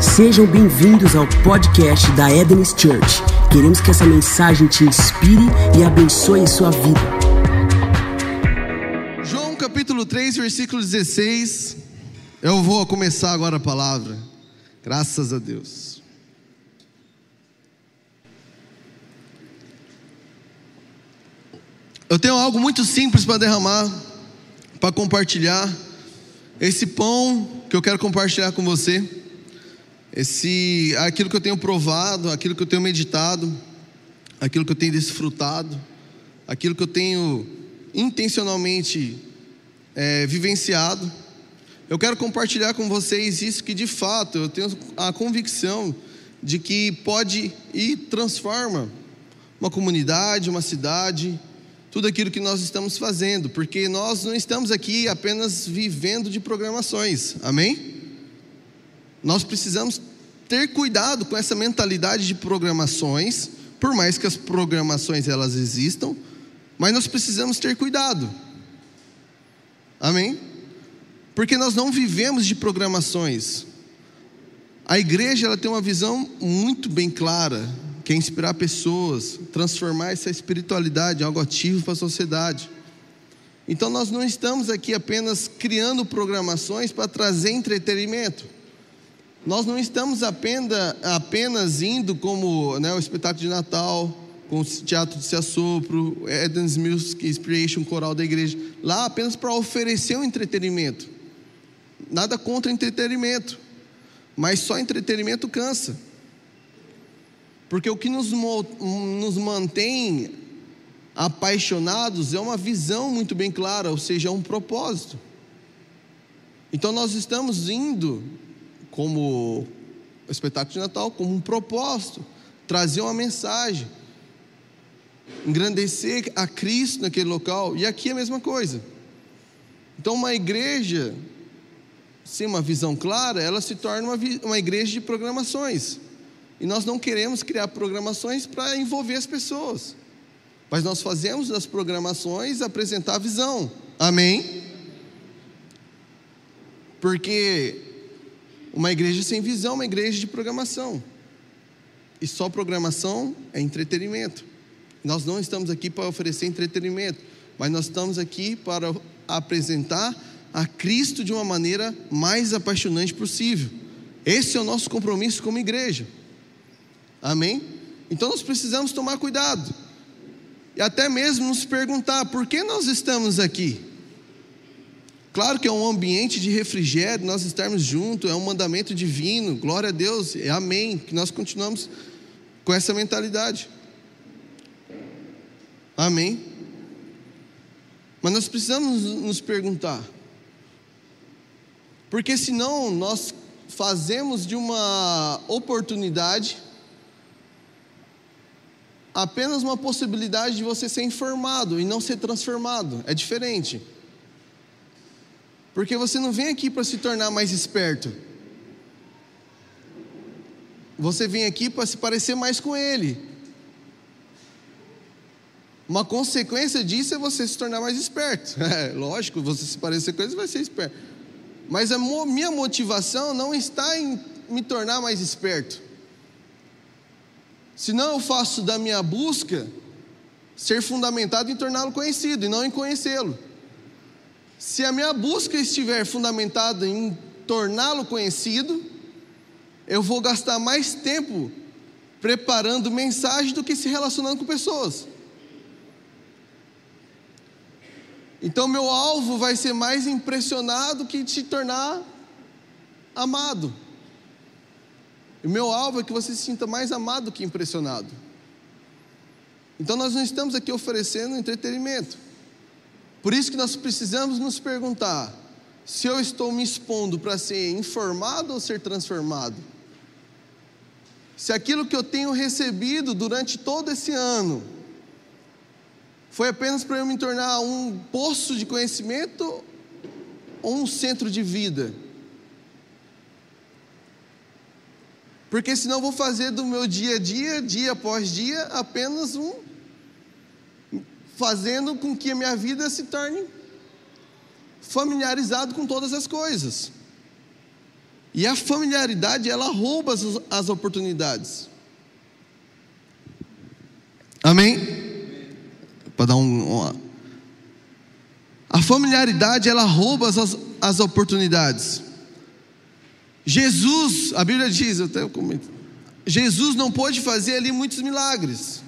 Sejam bem-vindos ao podcast da Edens Church. Queremos que essa mensagem te inspire e abençoe sua vida. João capítulo 3, versículo 16. Eu vou começar agora a palavra. Graças a Deus. Eu tenho algo muito simples para derramar, para compartilhar. Esse pão que eu quero compartilhar com você, aquilo que eu tenho provado, aquilo que eu tenho meditado, aquilo que eu tenho desfrutado, aquilo que eu tenho intencionalmente vivenciado, eu quero compartilhar com vocês isso que de fato eu tenho a convicção de que pode e transforma uma comunidade, uma cidade, tudo aquilo que nós estamos fazendo, porque nós não estamos aqui apenas vivendo de programações, amém? Nós precisamos ter cuidado com essa mentalidade de programações, por mais que as programações elas existam, mas nós precisamos ter cuidado, amém? Porque nós não vivemos de programações. A igreja ela tem uma visão muito bem clara, que é inspirar pessoas, transformar essa espiritualidade em algo ativo para a sociedade. Então nós não estamos aqui apenas criando programações para trazer entretenimento. Nós não estamos apenas indo como o espetáculo de Natal, com o teatro de Se Assopro, Edens Music Inspiration, coral da igreja, lá apenas para oferecer um entretenimento. Nada contra entretenimento, mas só entretenimento cansa. Porque o que nos mantém apaixonados é uma visão muito bem clara, ou seja, é um propósito. Então nós estamos indo, como o espetáculo de Natal, como um propósito, trazer uma mensagem, engrandecer a Cristo naquele local, e aqui é a mesma coisa. Então uma igreja, sem uma visão clara, ela se torna uma igreja de programações. E nós não queremos criar programações para envolver as pessoas, mas nós fazemos das programações apresentar a visão, amém? Porque uma igreja sem visão é uma igreja de programação, e só programação é entretenimento. Nós não estamos aqui para oferecer entretenimento, mas nós estamos aqui para apresentar a Cristo de uma maneira mais apaixonante possível. Esse é o nosso compromisso como igreja, amém? Então nós precisamos tomar cuidado e até mesmo nos perguntar por que nós estamos aqui. Claro que é um ambiente de refrigério, nós estarmos juntos, é um mandamento divino, glória a Deus, é amém, que nós continuamos com essa mentalidade, amém? Mas nós precisamos nos perguntar, porque senão nós fazemos de uma oportunidade apenas uma possibilidade de você ser informado e não ser transformado. É diferente. Porque você não vem aqui para se tornar mais esperto. Você vem aqui para se parecer mais com ele. Uma consequência disso é você se tornar mais esperto. É, lógico, você se parecer com ele, você vai ser esperto. Mas a minha motivação não está em me tornar mais esperto. Senão eu faço da minha busca ser fundamentado em torná-lo conhecido e não em conhecê-lo. Se a minha busca estiver fundamentada em torná-lo conhecido, eu vou gastar mais tempo preparando mensagem do que se relacionando com pessoas. Então meu alvo vai ser mais impressionado que te tornar amado. O meu alvo é que você se sinta mais amado que impressionado. Então nós não estamos aqui oferecendo entretenimento. Por isso que nós precisamos nos perguntar, se eu estou me expondo para ser informado ou ser transformado? Se aquilo que eu tenho recebido durante todo esse ano foi apenas para eu me tornar um poço de conhecimento ou um centro de vida? Porque senão eu vou fazer do meu dia a dia, dia após dia, apenas fazendo com que a minha vida se torne familiarizado com todas as coisas. E a familiaridade, ela rouba as oportunidades. Amém? Para dar a familiaridade, ela rouba as oportunidades. Jesus, a Bíblia diz, eu até comento, Jesus não pôde fazer ali muitos milagres.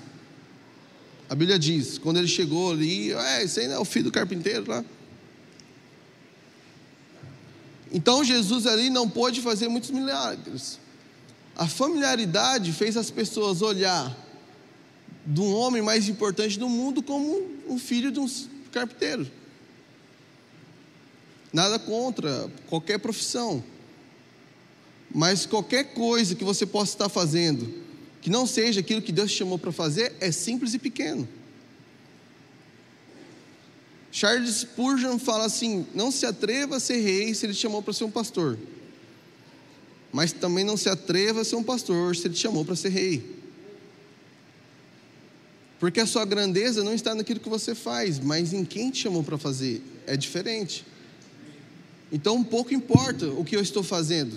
A Bíblia diz, quando ele chegou ali, esse aí não é o filho do carpinteiro lá. Então Jesus ali não pôde fazer muitos milagres. A familiaridade fez as pessoas olhar de um homem mais importante do mundo como um filho de um carpinteiro. Nada contra qualquer profissão, mas qualquer coisa que você possa estar fazendo que não seja aquilo que Deus te chamou para fazer é simples e pequeno. Charles Spurgeon fala assim: não se atreva a ser rei se ele te chamou para ser um pastor, mas também não se atreva a ser um pastor se ele te chamou para ser rei, porque a sua grandeza não está naquilo que você faz, mas em quem te chamou para fazer. É diferente. Então pouco importa o que eu estou fazendo,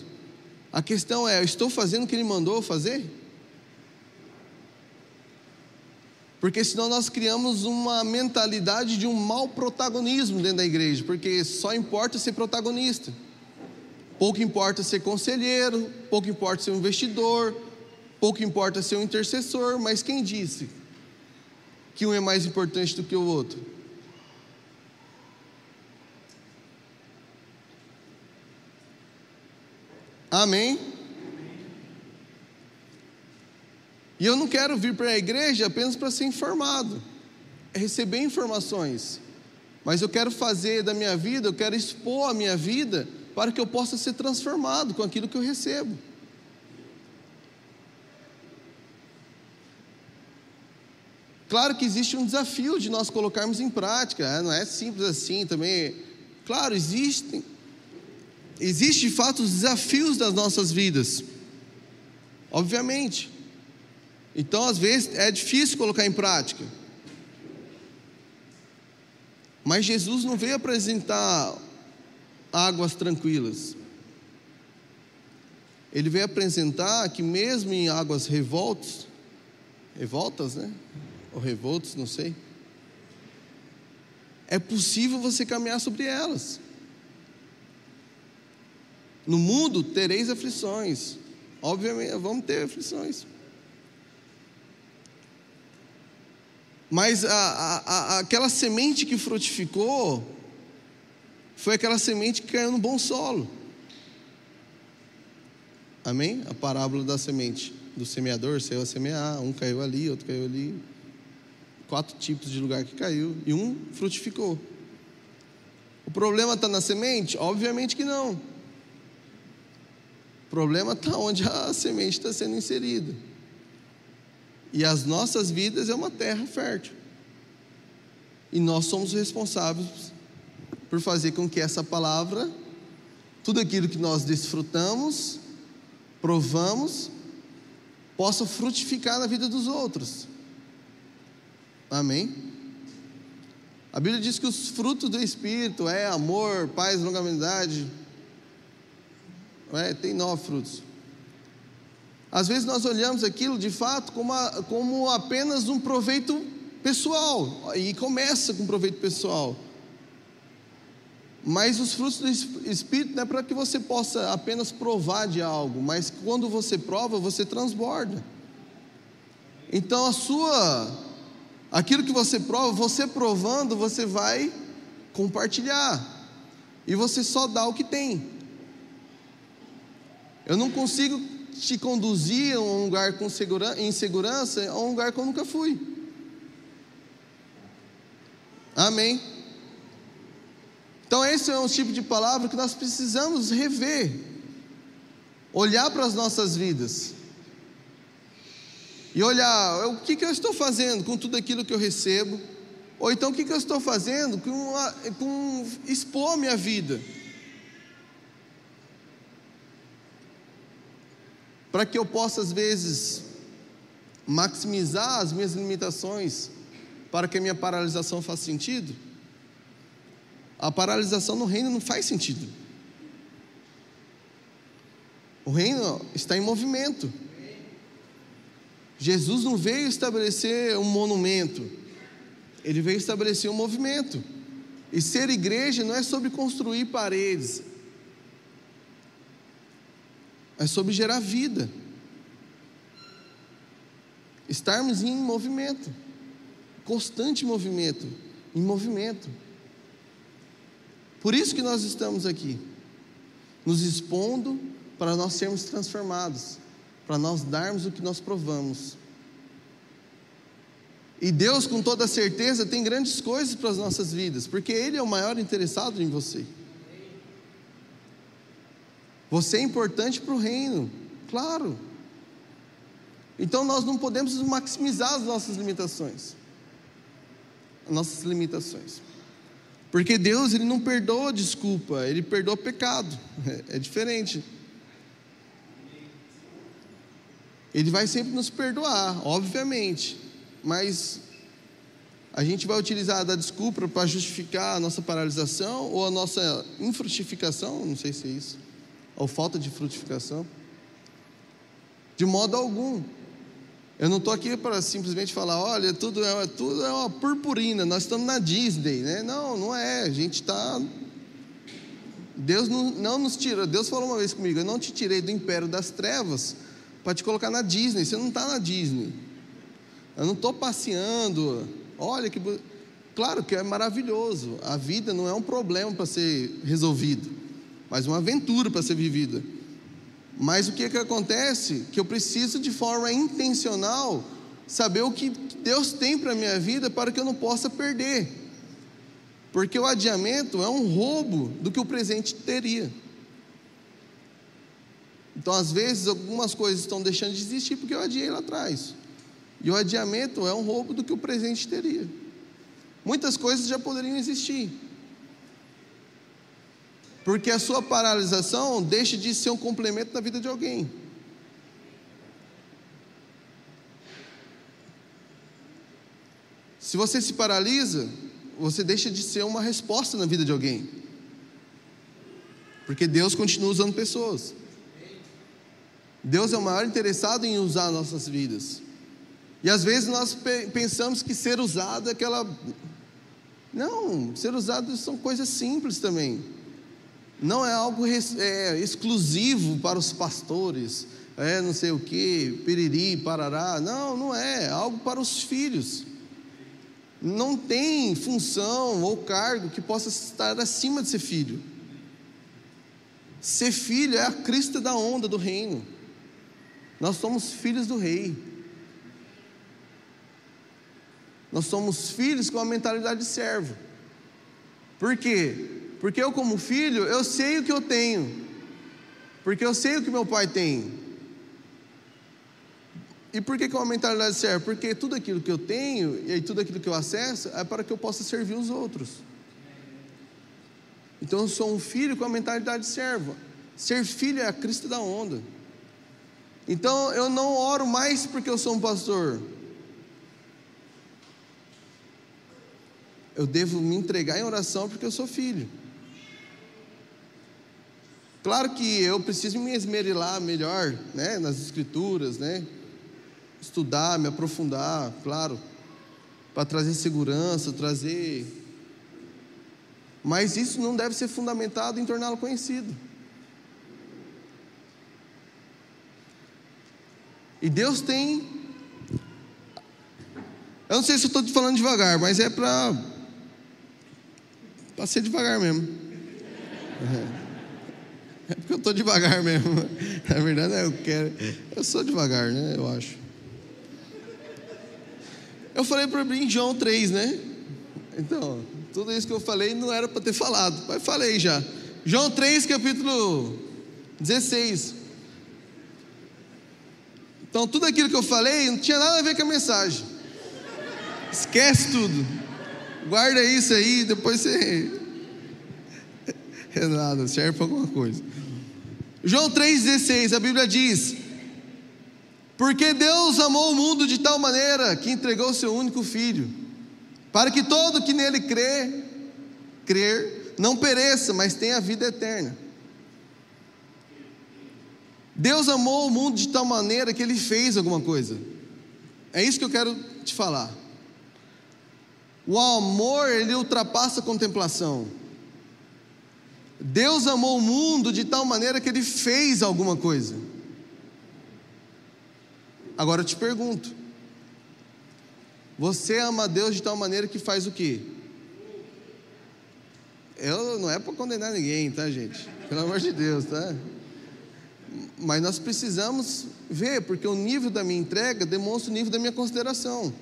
a questão é, eu estou fazendo o que ele mandou eu fazer? Porque senão nós criamos uma mentalidade de um mau protagonismo dentro da igreja, porque só importa ser protagonista, pouco importa ser conselheiro, pouco importa ser um investidor, pouco importa ser um intercessor. Mas quem disse que um é mais importante do que o outro? Amém? E eu não quero vir para a igreja apenas para ser informado, receber informações, mas eu quero fazer da minha vida, eu quero expor a minha vida para que eu possa ser transformado com aquilo que eu recebo. Claro que existe um desafio de nós colocarmos em prática, não é simples assim também. Claro, existem de fato os desafios das nossas vidas, obviamente. Então às vezes é difícil colocar em prática, mas Jesus não veio apresentar águas tranquilas. Ele veio apresentar que mesmo em águas revoltas, né? Ou revoltos, não sei, é possível você caminhar sobre elas. No mundo tereis aflições. Obviamente vamos ter aflições, mas aquela semente que frutificou foi aquela semente que caiu no bom solo. Amém? A parábola da semente do semeador saiu a semear, um caiu ali, outro caiu ali, 4 tipos de lugar que caiu, e um frutificou. O problema está na semente? Obviamente que não. O problema está onde a semente está sendo inserida. E as nossas vidas é uma terra fértil, e nós somos responsáveis por fazer com que essa palavra, tudo aquilo que nós desfrutamos, provamos, possa frutificar na vida dos outros. Amém? A Bíblia diz que os frutos do Espírito é amor, paz, longanimidade. Tem 9 frutos. Às vezes nós olhamos aquilo de fato como apenas um proveito pessoal, e começa com proveito pessoal. Mas os frutos do Espírito não é para que você possa apenas provar de algo, mas quando você prova, você transborda. Então aquilo que você prova, você provando, você vai compartilhar, e você só dá o que tem. Eu não consigo te conduzir a um lugar com insegurança, a um lugar que eu nunca fui. Amém? Então esse é um tipo de palavra que nós precisamos rever, olhar para as nossas vidas e olhar o que eu estou fazendo com tudo aquilo que eu recebo, ou então o que eu estou fazendo com expor minha vida, para que eu possa às vezes maximizar as minhas limitações, para que a minha paralisação faça sentido. A paralisação no reino não faz sentido. O reino está em movimento. Jesus não veio estabelecer um monumento, ele veio estabelecer um movimento. E ser igreja não é sobre construir paredes, é sobre gerar vida, estarmos em movimento, constante movimento, em movimento. Por isso que nós estamos aqui, nos expondo para nós sermos transformados, para nós darmos o que nós provamos. E Deus, com toda certeza, tem grandes coisas para as nossas vidas, porque Ele é o maior interessado em você. Você é importante para o reino, claro. Então nós não podemos maximizar as nossas limitações. Porque Deus, Ele não perdoa desculpa, Ele perdoa pecado. É diferente. Ele vai sempre nos perdoar, obviamente. Mas a gente vai utilizar da desculpa para justificar a nossa paralisação ou a nossa infrutificação, não sei se é isso, ou falta de frutificação. De modo algum. Eu não estou aqui para simplesmente falar, olha, tudo é uma purpurina, nós estamos na Disney, né? Não, não é, a gente está... Deus não nos tira. Deus falou uma vez comigo, eu não te tirei do império das trevas para te colocar na Disney. Você não está na Disney. Eu não estou passeando. Olha que... Claro que é maravilhoso. A vida não é um problema para ser resolvido, mas uma aventura para ser vivida. Mas o que é que acontece? Que eu preciso, de forma intencional, saber o que Deus tem para a minha vida, para que eu não possa perder. Porque o adiamento é um roubo do que o presente teria. Então, às vezes, algumas coisas estão deixando de existir porque eu adiei lá atrás. E o adiamento é um roubo do que o presente teria. Muitas coisas já poderiam existir. Porque a sua paralisação deixa de ser um complemento na vida de alguém. Se você se paralisa, você deixa de ser uma resposta na vida de alguém. Porque Deus continua usando pessoas. Deus é o maior interessado em usar nossas vidas. E às vezes nós pensamos que ser usado é aquela... Não, ser usado são coisas simples também. Não é algo exclusivo para os pastores, não sei o que, piriri, parará. Não, não é, é algo para os filhos. Não tem função ou cargo que possa estar acima de ser filho. Ser filho é a crista da onda do reino. Nós somos filhos do rei. Nós somos filhos com a mentalidade de servo. Por quê? Porque eu, como filho, eu sei o que eu tenho. Porque eu sei o que meu pai tem. E por que com a mentalidade de servo? Porque tudo aquilo que eu tenho e tudo aquilo que eu acesso é para que eu possa servir os outros. Então eu sou um filho com a mentalidade de servo. Ser filho é a crista da onda. Então eu não oro mais porque eu sou um pastor. Eu devo me entregar em oração porque eu sou filho. Claro que eu preciso me esmerilar melhor, né, nas escrituras, né, estudar, me aprofundar, claro, para trazer segurança, trazer... Mas isso não deve ser fundamentado em torná-lo conhecido. E Deus tem... Eu não sei se eu estou falando devagar, mas é para... Passei devagar mesmo. É porque eu estou devagar mesmo. Na verdade, eu sou devagar, né? Eu acho. Eu falei para mim em João 3, né? Então, tudo isso que eu falei não era para ter falado, mas falei já. João 3, capítulo 16. Então, tudo aquilo que eu falei não tinha nada a ver com a mensagem. Esquece tudo. Guarda isso aí, depois você... É nada, serve para alguma coisa. João 3,16, a Bíblia diz: porque Deus amou o mundo de tal maneira que entregou seu único filho, para que todo que nele crer, não pereça, mas tenha a vida eterna. Deus amou o mundo de tal maneira que Ele fez alguma coisa. É isso que eu quero te falar. O amor, ele ultrapassa a contemplação. Deus amou o mundo de tal maneira que Ele fez alguma coisa. Agora eu te pergunto, você ama a Deus de tal maneira que faz o quê? Eu não é para condenar ninguém, tá, gente? Pelo amor de Deus, tá? Mas nós precisamos ver, porque o nível da minha entrega demonstra o nível da minha consideração.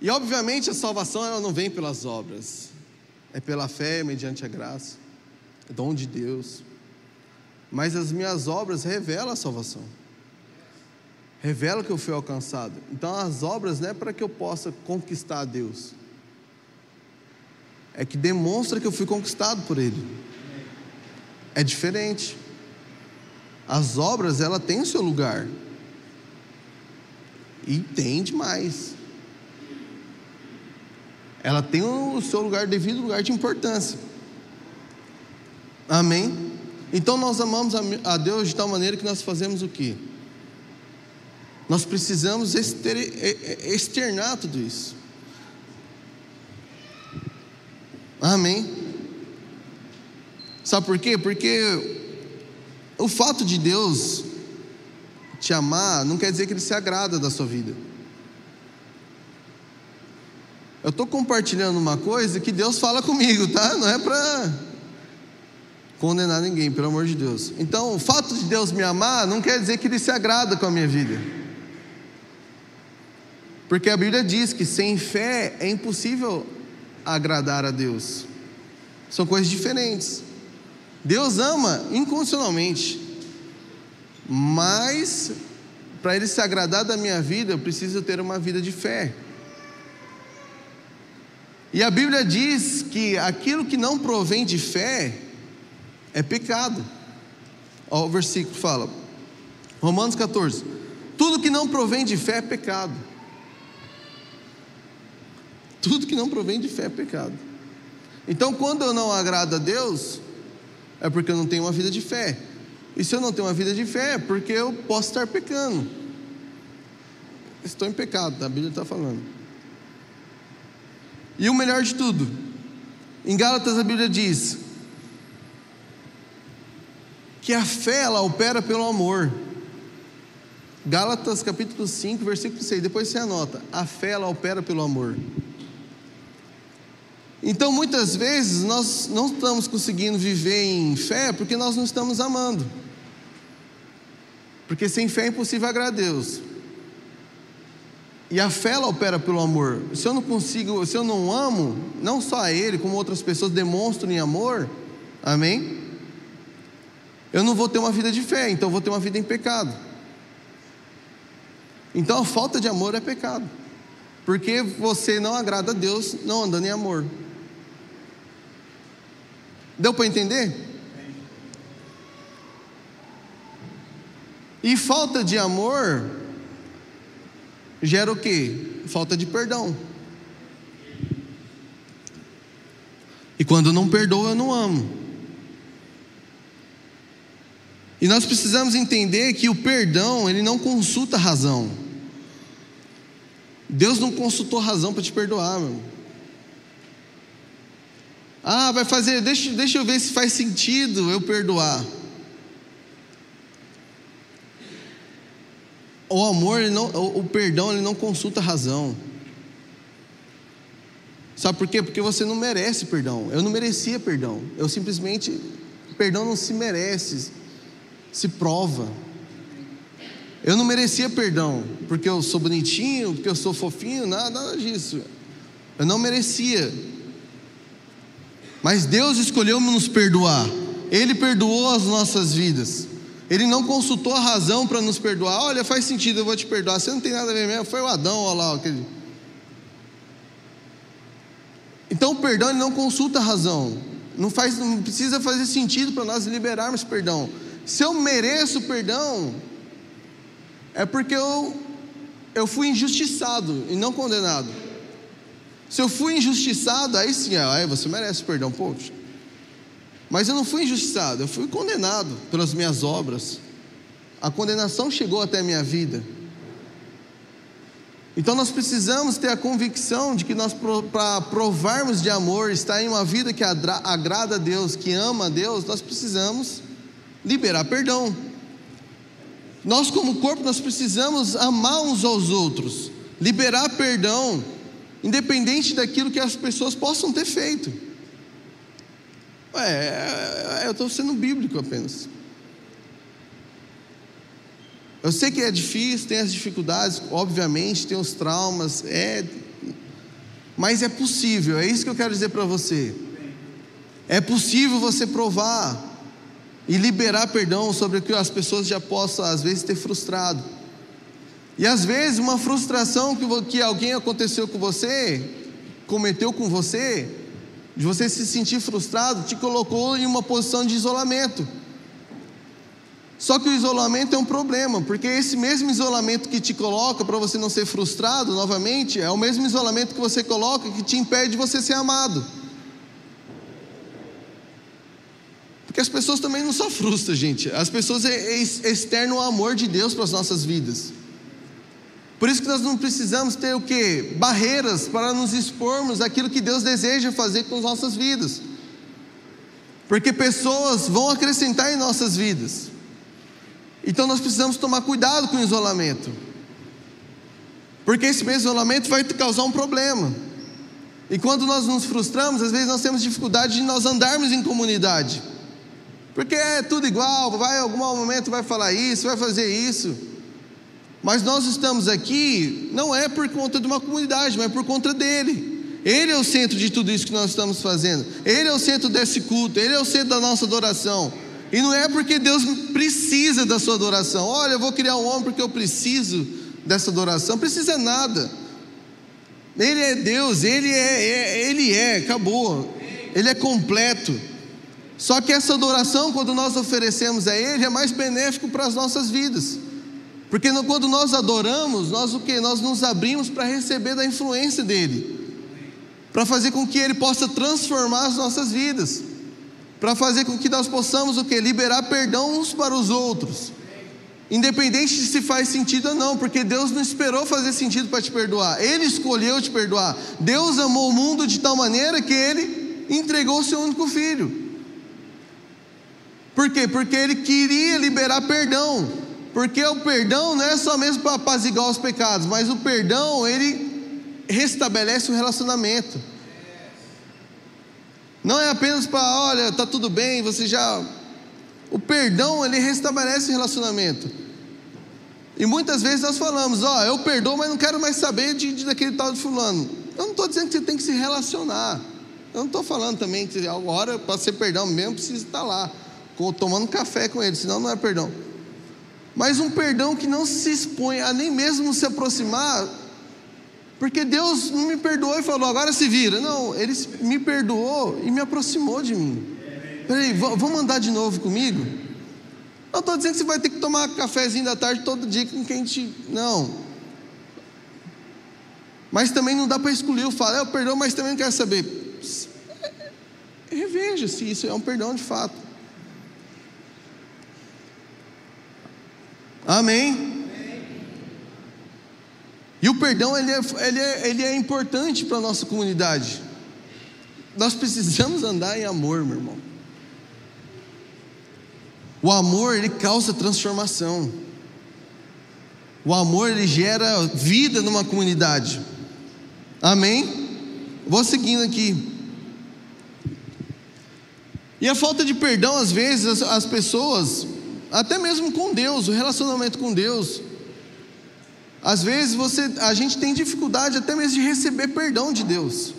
E obviamente a salvação ela não vem pelas obras, é pela fé, mediante a graça, é dom de Deus. Mas as minhas obras revelam a salvação, revelam que eu fui alcançado. Então as obras não é para que eu possa conquistar a Deus, é que demonstra que eu fui conquistado por Ele. É diferente. As obras ela tem o seu lugar, e tem demais. Ela tem o seu lugar devido, lugar de importância. Amém? Então nós amamos a Deus de tal maneira que nós fazemos o quê? Nós precisamos externar tudo isso. Amém? Sabe por quê? Porque o fato de Deus te amar não quer dizer que Ele se agrada da sua vida. Eu estou compartilhando uma coisa que Deus fala comigo, tá? Não é para condenar ninguém, pelo amor de Deus. Então o fato de Deus me amar não quer dizer que Ele se agrada com a minha vida, porque a Bíblia diz que sem fé é impossível agradar a Deus. São coisas diferentes. Deus ama incondicionalmente, mas para Ele se agradar da minha vida eu preciso ter uma vida de fé. E a Bíblia diz que aquilo que não provém de fé é pecado. Ó, o versículo fala, Romanos 14, tudo que não provém de fé é pecado. Tudo que não provém de fé é pecado. Então quando eu não agrado a Deus, é porque eu não tenho uma vida de fé. E se eu não tenho uma vida de fé, é porque eu posso estar pecando. Estou em pecado, a Bíblia está falando. E o melhor de tudo, em Gálatas a Bíblia diz que a fé ela opera pelo amor. Gálatas capítulo 5, versículo 6, depois você anota, a fé ela opera pelo amor. Então muitas vezes nós não estamos conseguindo viver em fé porque nós não estamos amando, porque sem fé é impossível agradar a Deus. E a fé ela opera pelo amor. Se eu não consigo, se eu não amo, não só a Ele, como outras pessoas demonstram em amor, amém? Eu não vou ter uma vida de fé, então eu vou ter uma vida em pecado. Então a falta de amor é pecado, porque você não agrada a Deus não andando em amor. Deu para entender? E falta de amor gera o quê? Falta de perdão. E quando eu não perdoo, eu não amo. E nós precisamos entender que o perdão, ele não consulta a razão. Deus não consultou a razão para te perdoar, meu. Ah, vai fazer, deixa eu ver se faz sentido eu perdoar. O amor, ele não, o perdão, ele não consulta a razão. Sabe por quê? Porque você não merece perdão. Eu não merecia perdão. Eu simplesmente, perdão não se merece, se prova. Eu não merecia perdão porque eu sou bonitinho, porque eu sou fofinho, nada disso. Eu não merecia, mas Deus escolheu nos perdoar. Ele perdoou as nossas vidas. Ele não consultou a razão para nos perdoar. Olha, faz sentido, eu vou te perdoar, você não tem nada a ver mesmo, foi o Adão, olha lá aquele. Então o perdão ele não consulta a razão, não precisa fazer sentido para nós liberarmos perdão. Se eu mereço perdão, é porque eu fui injustiçado e não condenado. Se eu fui injustiçado, aí sim, aí você merece perdão, poxa. Mas eu não fui injustiçado, eu fui condenado pelas minhas obras. A condenação chegou até a minha vida. Então nós precisamos ter a convicção de que nós, para provarmos de amor, estar em uma vida que agrada a Deus, que ama a Deus, nós precisamos liberar perdão. Nós como corpo, nós precisamos amar uns aos outros, liberar perdão, independente daquilo que as pessoas possam ter feito. Eu estou sendo bíblico apenas. Eu sei que é difícil, tem as dificuldades, obviamente, tem os traumas, mas é possível, é isso que eu quero dizer para você. É possível você provar e liberar perdão sobre o que as pessoas já possam, às vezes, ter frustrado. E às vezes uma frustração que alguém aconteceu com você, cometeu com você, de você se sentir frustrado, te colocou em uma posição de isolamento. Só que o isolamento é um problema, porque esse mesmo isolamento que te coloca para você não ser frustrado novamente, é o mesmo isolamento que você coloca que te impede de você ser amado. Porque as pessoas também não só frustram, gente, as pessoas externam o amor de Deus para as nossas vidas. Por isso que nós não precisamos ter o quê? Barreiras para nos expormos àquilo que Deus deseja fazer com as nossas vidas. Porque pessoas vão acrescentar em nossas vidas. Então nós precisamos tomar cuidado com o isolamento, porque esse mesmo isolamento vai causar um problema. E quando nós nos frustramos, às vezes nós temos dificuldade de nós andarmos em comunidade, porque é tudo igual, vai, em algum momento vai falar isso, vai fazer isso. Mas nós estamos aqui, não é por conta de uma comunidade, mas por conta dele. Ele é o centro de tudo isso que nós estamos fazendo, ele é o centro desse culto, ele é o centro da nossa adoração. E não é porque Deus precisa da sua adoração. Olha, eu vou criar um homem porque eu preciso dessa adoração. Não precisa nada. Ele é Deus, acabou. Ele é completo. Só que essa adoração, quando nós oferecemos a Ele, é mais benéfico para as nossas vidas. Porque quando nós adoramos, nós o quê? Nós nos abrimos para receber da influência dEle, para fazer com que Ele possa transformar as nossas vidas, para fazer com que nós possamos o quê? Liberar perdão uns para os outros, independente de se faz sentido ou não, porque Deus não esperou fazer sentido para te perdoar, Ele escolheu te perdoar. Deus amou o mundo de tal maneira que Ele entregou o seu único filho. Por quê? Porque Ele queria liberar perdão, porque o perdão não é só mesmo para apaziguar os pecados, mas o perdão, ele restabelece o relacionamento. Não é apenas para, olha, está tudo bem, você já... O perdão, ele restabelece o relacionamento. E muitas vezes nós falamos, eu perdoo, mas não quero mais saber daquele tal de fulano. Eu não estou dizendo que você tem que se relacionar. Eu não estou falando também que agora, para ser perdão mesmo, precisa estar lá, tomando café com ele, senão não é perdão. Mas um perdão que não se expõe a nem mesmo se aproximar, porque Deus não me perdoou e falou, agora se vira. Não, Ele me perdoou e me aproximou de mim. Peraí, vamos andar de novo comigo? Não estou dizendo que você vai ter que tomar cafezinho da tarde todo dia com quem te... Não. Mas também não dá para excluir o fato, eu perdoo, mas também não quero saber. Reveja se isso é um perdão de fato. Amém? E o perdão, ele é importante para a nossa comunidade. Nós precisamos andar em amor, meu irmão. O amor, ele causa transformação. O amor, ele gera vida numa comunidade. Amém? Vou seguindo aqui. E a falta de perdão, às vezes, as pessoas, até mesmo com Deus, o relacionamento com Deus... Às vezes a gente tem dificuldade até mesmo de receber perdão de Deus,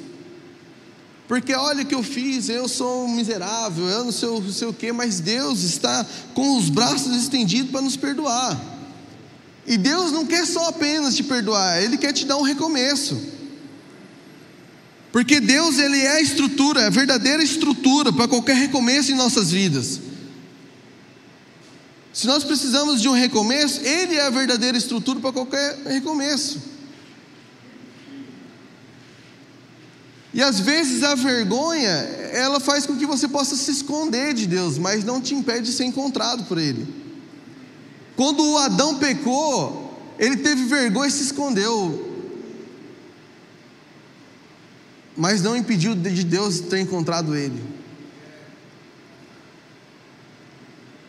porque olha o que eu fiz, eu sou um miserável, eu não sei o que, mas Deus está com os braços estendidos para nos perdoar. E Deus não quer só apenas te perdoar, Ele quer te dar um recomeço, porque Deus, Ele é a estrutura, a verdadeira estrutura para qualquer recomeço em nossas vidas. Se nós precisamos de um recomeço, Ele é a verdadeira estrutura para qualquer recomeço. E às vezes a vergonha, ela faz com que você possa se esconder de Deus, mas não te impede de ser encontrado por Ele. Quando o Adão pecou, ele teve vergonha e se escondeu, mas não impediu de Deus ter encontrado ele.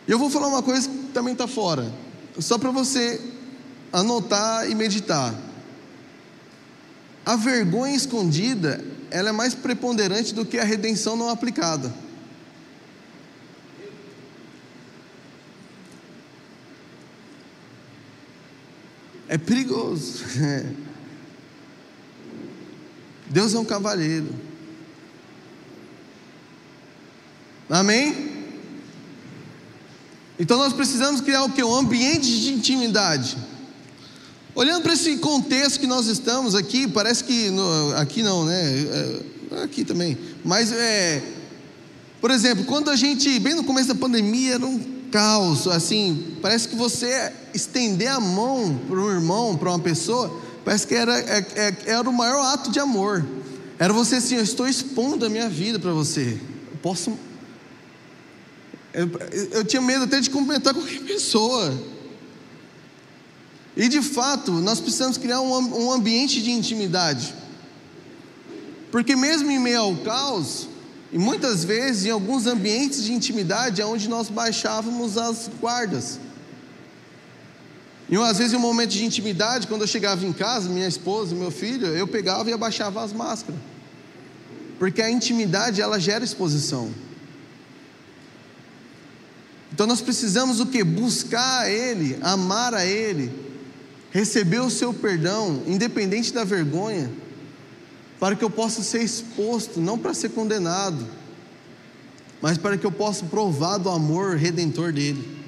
Eu vou falar uma coisa que também está fora, só para você anotar e meditar. A vergonha escondida, ela é mais preponderante do que a redenção não aplicada. É perigoso. Deus é um cavalheiro. Amém? Então nós precisamos criar o quê? Um ambiente de intimidade. Olhando para esse contexto que nós estamos aqui, parece que... aqui não, né? Aqui também. Mas, por exemplo, quando a gente... Bem no começo da pandemia, era um caos, assim, parece que você estender a mão para um irmão, para uma pessoa, parece que era o maior ato de amor. Era você assim: eu estou expondo a minha vida para você, eu posso... eu tinha medo até de cumprimentar qualquer pessoa. E de fato nós precisamos criar um ambiente de intimidade, porque mesmo em meio ao caos, e muitas vezes, em alguns ambientes de intimidade, é onde nós baixávamos as guardas. E às vezes, em um momento de intimidade, quando eu chegava em casa, minha esposa, meu filho, eu pegava e abaixava as máscaras. Porque a intimidade, ela gera exposição. Então nós precisamos o quê? Buscar a Ele, amar a Ele, receber o seu perdão, independente da vergonha, para que eu possa ser exposto, não para ser condenado, mas para que eu possa provar do amor redentor dele.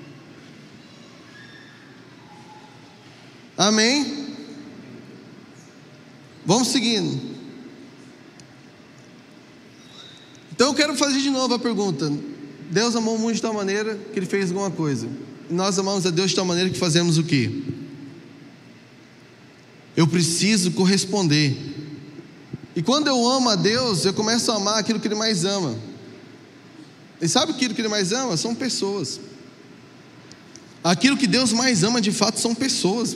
Amém? Vamos seguindo. Então eu quero fazer de novo a pergunta: Deus amou o mundo de tal maneira que Ele fez alguma coisa. E nós amamos a Deus de tal maneira que fazemos o quê? Eu preciso corresponder. E quando eu amo a Deus, eu começo a amar aquilo que Ele mais ama. E sabe aquilo que Ele mais ama? São pessoas. Aquilo que Deus mais ama de fato são pessoas.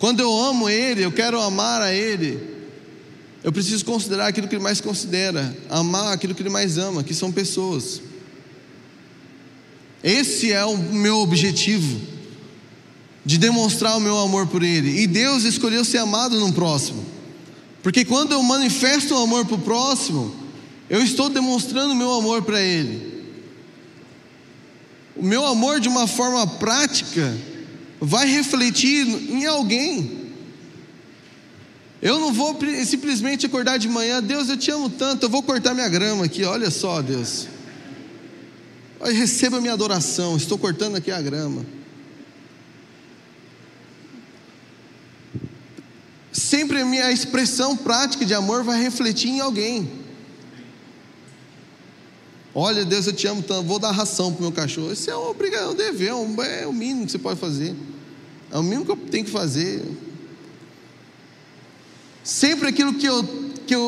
Quando eu amo Ele, eu quero amar a Ele, eu preciso considerar aquilo que Ele mais considera, amar aquilo que Ele mais ama, que são pessoas. Esse é o meu objetivo, de demonstrar o meu amor por Ele. E Deus escolheu ser amado no próximo, porque quando eu manifesto o amor para o próximo, eu estou demonstrando o meu amor para Ele. O meu amor, de uma forma prática, vai refletir em alguém. Eu não vou simplesmente acordar de manhã: Deus, eu te amo tanto, eu vou cortar minha grama aqui, olha só, Deus, receba minha adoração, estou cortando aqui a grama. Sempre a minha expressão prática de amor vai refletir em alguém. Olha, Deus, eu te amo tanto, vou dar ração para o meu cachorro. Isso é uma obrigação, um dever, é o mínimo que você pode fazer, é o mínimo que eu tenho que fazer. Sempre aquilo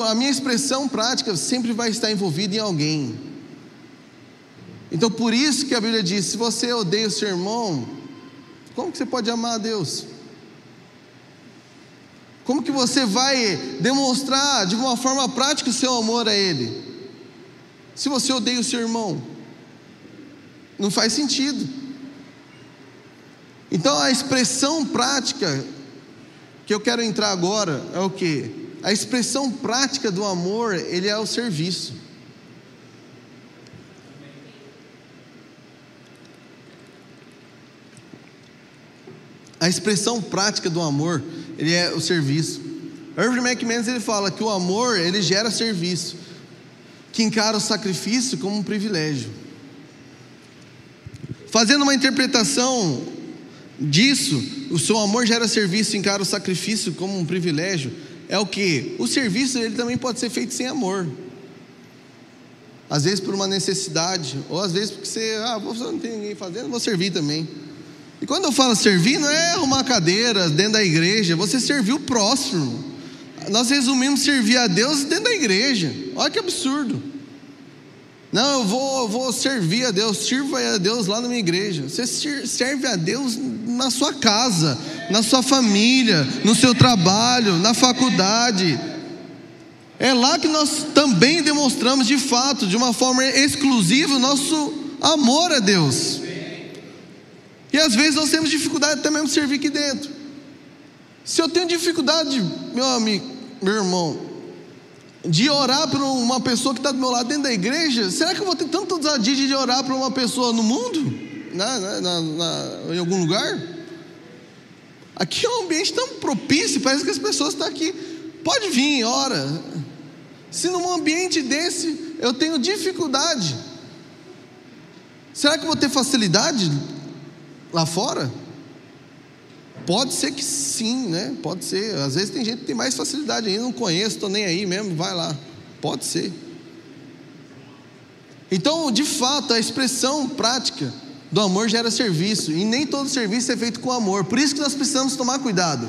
a minha expressão prática sempre vai estar envolvida em alguém. Então por isso que a Bíblia diz: se você odeia o seu irmão, como que você pode amar a Deus? Como que você vai demonstrar de uma forma prática o seu amor a Ele, se você odeia o seu irmão? Não faz sentido. Então a expressão prática que eu quero entrar agora é o quê? A expressão prática do amor, ele é o serviço. A expressão prática do amor, ele é o serviço. Irving McManus, ele fala que o amor, ele gera serviço, que encara o sacrifício como um privilégio. Fazendo uma interpretação disso, o seu amor gera serviço, encara o sacrifício como um privilégio, é o que? O serviço, ele também pode ser feito sem amor. Às vezes por uma necessidade, ou às vezes porque você, não tem ninguém fazendo, vou servir também. E quando eu falo servir, não é arrumar cadeira dentro da igreja, você servir o próximo. nós resumimos servir a Deus dentro da igreja. Olha que absurdo. Não, eu vou servir a Deus, sirvo a Deus lá na minha igreja. Você serve a Deus na sua casa, na sua família, no seu trabalho, na faculdade. É lá que nós também demonstramos de fato, de uma forma exclusiva, o nosso amor a Deus. E às vezes nós temos dificuldade até mesmo de servir aqui dentro. Se eu tenho dificuldade, meu amigo, meu irmão, de orar por uma pessoa que está do meu lado dentro da igreja, será que eu vou ter tanta ousadia de orar por uma pessoa no mundo? Em algum lugar? Aqui é um ambiente tão propício, parece que as pessoas estão aqui. Pode vir, ora. Se num ambiente desse eu tenho dificuldade, será que eu vou ter facilidade lá fora? Pode ser que sim, né? Pode ser. Às vezes tem gente que tem mais facilidade ainda, não conheço, estou nem aí mesmo, vai lá. Pode ser. Então, de fato, a expressão prática do amor gera serviço, e nem todo serviço é feito com amor. Por isso que nós precisamos tomar cuidado,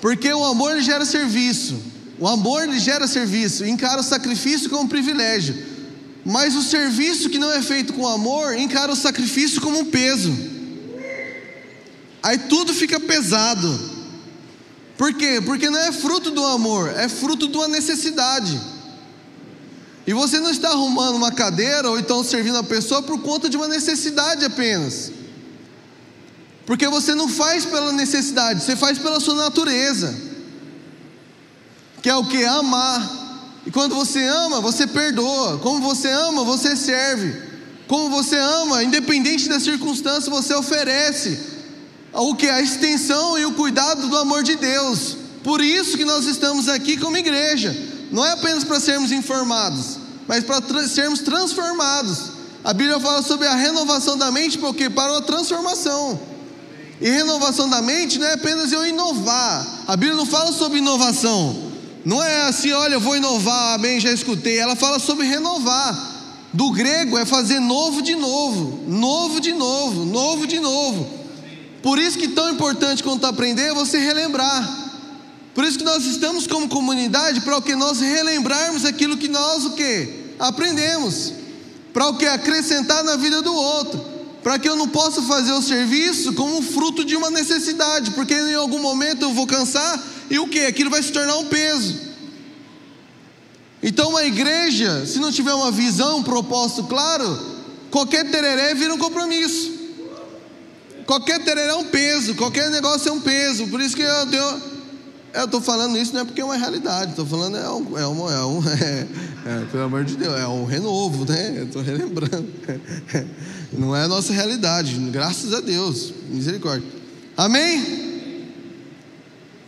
porque o amor ele gera serviço. O amor ele gera serviço, encara o sacrifício como um privilégio. Mas o serviço que não é feito com amor encara o sacrifício como um peso. Aí tudo fica pesado. Por quê? Porque não é fruto do amor, é fruto de uma necessidade. E você não está arrumando uma cadeira ou então servindo a pessoa por conta de uma necessidade apenas, porque você não faz pela necessidade, você faz pela sua natureza, que é o que? Amar. E quando você ama, você perdoa. Como você ama, você serve. Como você ama, independente da circunstância, você oferece o que? A extensão e o cuidado do amor de Deus. Por isso que nós estamos aqui como igreja. Não é apenas para sermos informados, mas para sermos transformados. A Bíblia fala sobre a renovação da mente, porque para uma transformação. E renovação da mente não é apenas eu inovar. A Bíblia não fala sobre inovação. Não é assim, olha, eu vou inovar, amém, já escutei. Ela fala sobre renovar. Do grego é fazer novo de novo, novo de novo, novo de novo. Por isso que é tão importante quando está aprendendo é você relembrar. Por isso que nós estamos como comunidade, para o que nós relembrarmos aquilo que nós o quê? Aprendemos. Para o que? Acrescentar na vida do outro. Para que eu não possa fazer o serviço como fruto de uma necessidade, porque em algum momento eu vou cansar e o que? Aquilo vai se tornar um peso. Então uma igreja, se não tiver uma visão, um propósito claro, qualquer tereré vira um compromisso. Qualquer tereré é um peso, qualquer negócio é um peso. Por isso que eu estou falando isso, não é porque é uma realidade, estou falando pelo amor de Deus, é um renovo, né? Estou relembrando. Não é a nossa realidade, graças a Deus, misericórdia. Amém?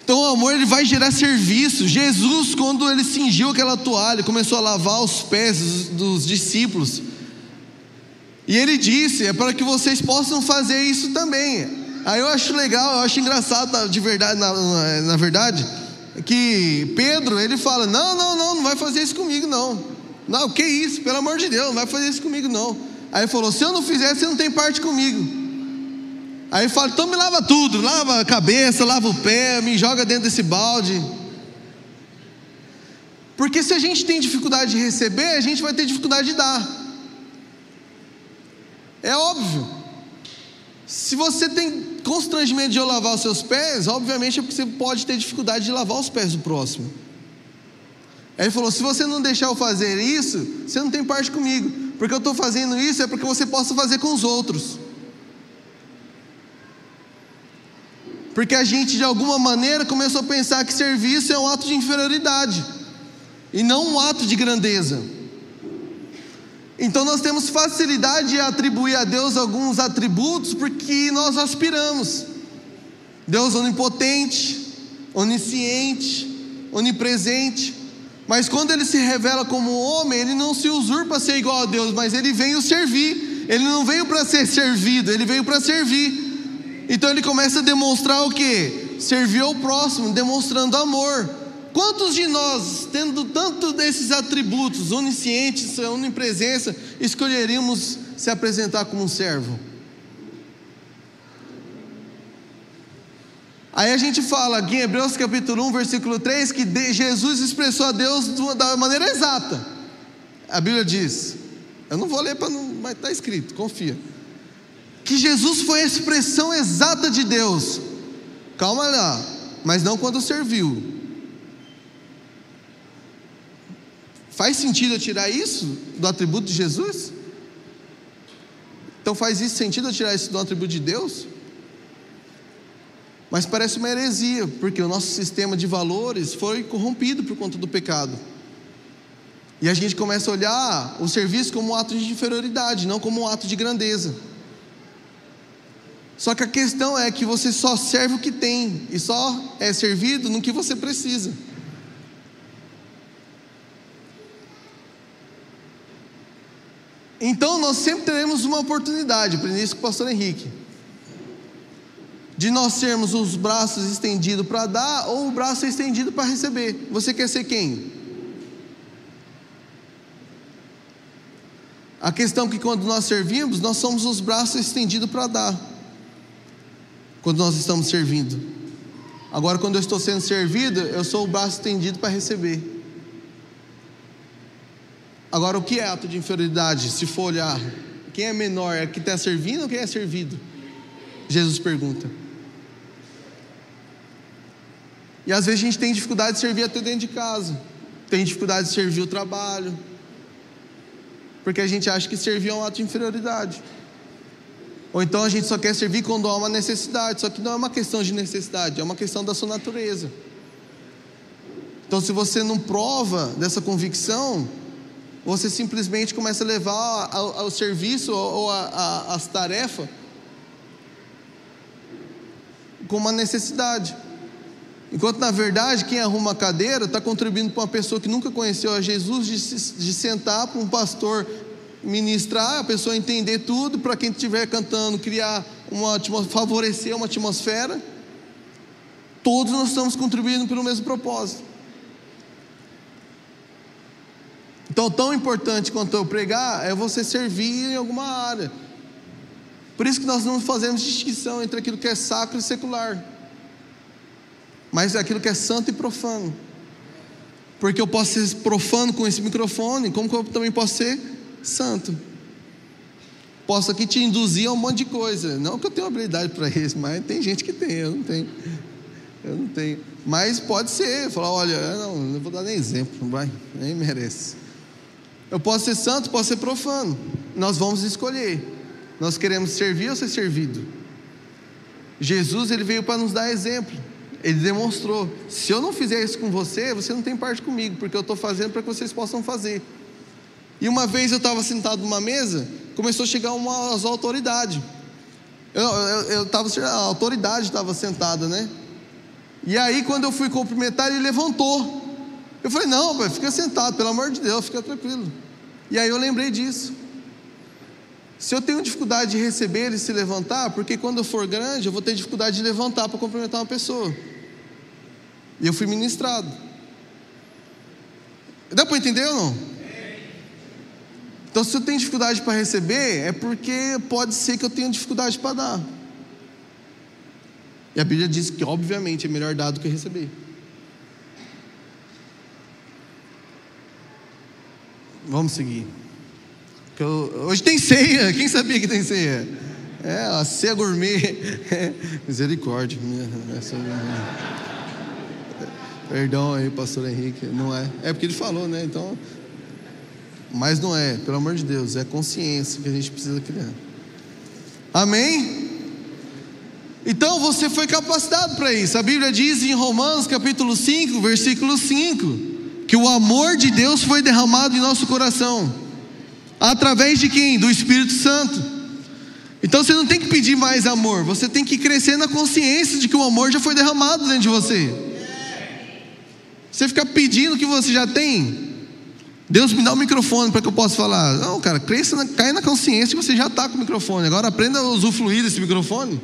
Então o amor ele vai gerar serviço. Jesus, quando ele cingiu aquela toalha, começou a lavar os pés dos discípulos. E ele disse, é para que vocês possam fazer isso também. Aí eu acho legal, eu acho engraçado de verdade, na verdade, que Pedro, ele fala, não vai fazer isso comigo não. Não, que isso, pelo amor de Deus, não vai fazer isso comigo não. Aí ele falou, se eu não fizer, você não tem parte comigo. Aí ele fala, então me lava tudo, lava a cabeça, lava o pé, me joga dentro desse balde. Porque se a gente tem dificuldade de receber, a gente vai ter dificuldade de dar. É óbvio. Se você tem constrangimento de eu lavar os seus pés, obviamente é porque você pode ter dificuldade de lavar os pés do próximo. Aí ele falou, se você não deixar eu fazer isso, você não tem parte comigo, porque eu estou fazendo isso é porque você possa fazer com os outros. Porque a gente de alguma maneira começou a pensar que serviço é um ato de inferioridade e não um ato de grandeza. Então nós temos facilidade de atribuir a Deus alguns atributos porque nós aspiramos. Deus onipotente, onisciente, onipresente. Mas quando Ele se revela como homem, Ele não se usurpa a ser igual a Deus, mas Ele veio servir. Ele não veio para ser servido, Ele veio para servir. Então Ele começa a demonstrar o quê? Servir ao próximo, demonstrando amor. Quantos de nós, tendo tanto desses atributos, oniscientes, onipresença, escolheríamos se apresentar como um servo? Aí a gente fala aqui em Hebreus capítulo 1, versículo 3, que Jesus expressou a Deus da maneira exata. A Bíblia diz, eu não vou ler, mas está escrito, confia, que Jesus foi a expressão exata de Deus. Calma lá, mas não quando serviu. Faz sentido eu tirar isso do atributo de Jesus? Então faz isso sentido eu tirar isso do atributo de Deus? Mas parece uma heresia, porque o nosso sistema de valores foi corrompido por conta do pecado. E a gente começa a olhar o serviço como um ato de inferioridade, não como um ato de grandeza. Só que a questão é que você só serve o que tem, e só é servido no que você precisa. Então nós sempre teremos uma oportunidade, aprendi isso com o pastor Henrique, de nós sermos os braços estendidos para dar ou o braço estendido para receber. Você quer ser quem? A questão é que quando nós servimos, nós somos os braços estendidos para dar, quando nós estamos servindo. Agora, quando eu estou sendo servido, eu sou o braço estendido para receber. Agora, o que é ato de inferioridade? Se for olhar, quem é menor? É quem está servindo ou quem é servido? Jesus pergunta. E às vezes a gente tem dificuldade de servir até dentro de casa, tem dificuldade de servir o trabalho, porque a gente acha que servir é um ato de inferioridade. Ou então a gente só quer servir quando há uma necessidade, só que não é uma questão de necessidade, é uma questão da sua natureza. Então, se você não prova dessa convicção, você simplesmente começa a levar ao serviço ou às tarefas com uma necessidade, enquanto na verdade quem arruma a cadeira está contribuindo para uma pessoa que nunca conheceu a Jesus, de sentar para um pastor ministrar, a pessoa entender tudo, para quem estiver cantando criar uma atmosfera, favorecer uma atmosfera. Todos nós estamos contribuindo pelo mesmo propósito. Então, tão importante quanto eu pregar é você servir em alguma área. Por isso que nós não fazemos distinção entre aquilo que é sacro e secular, mas aquilo que é santo e profano. Porque eu posso ser profano com esse microfone, como que eu também posso ser santo. Posso aqui te induzir a um monte de coisa. Não que eu tenha habilidade para isso, mas tem gente que tem, eu não tenho. Mas pode ser, falar, olha, não vou dar nem exemplo, não vai, nem merece. Eu posso ser santo, posso ser profano. Nós vamos escolher. Nós queremos servir ou ser servido? Jesus, ele veio para nos dar exemplo. Ele demonstrou: se eu não fizer isso com você, você não tem parte comigo, porque eu estou fazendo para que vocês possam fazer. E uma vez eu estava sentado numa mesa, começou a chegar umas autoridades. A autoridade estava sentada, né? E aí, quando eu fui cumprimentar, ele levantou. Eu falei: não, pai, fica sentado, pelo amor de Deus, fica tranquilo. E aí eu lembrei disso. Se eu tenho dificuldade de receber ele se levantar, porque quando eu for grande, eu vou ter dificuldade de levantar para cumprimentar uma pessoa. E eu fui ministrado. Dá para entender ou não? Então, se eu tenho dificuldade para receber, é porque pode ser que eu tenha dificuldade para dar. E a Bíblia diz que, obviamente, é melhor dar do que receber. Vamos seguir. Hoje tem ceia, quem sabia que tem ceia? É, a ceia gourmet. Misericórdia. Perdão aí, pastor Henrique. Não é. É porque ele falou, né? Então. Mas não é, pelo amor de Deus. É consciência que a gente precisa criar. Amém? Então você foi capacitado para isso. A Bíblia diz em Romanos capítulo 5, versículo 5, que o amor de Deus foi derramado em nosso coração. Através de quem? Do Espírito Santo. Então você não tem que pedir mais amor, você tem que crescer na consciência de que o amor já foi derramado dentro de você. Você ficar pedindo o que você já tem. Deus, me dá um microfone para que eu possa falar. Não, cara, cai na consciência que você já está com o microfone. Agora aprenda a usufruir desse microfone.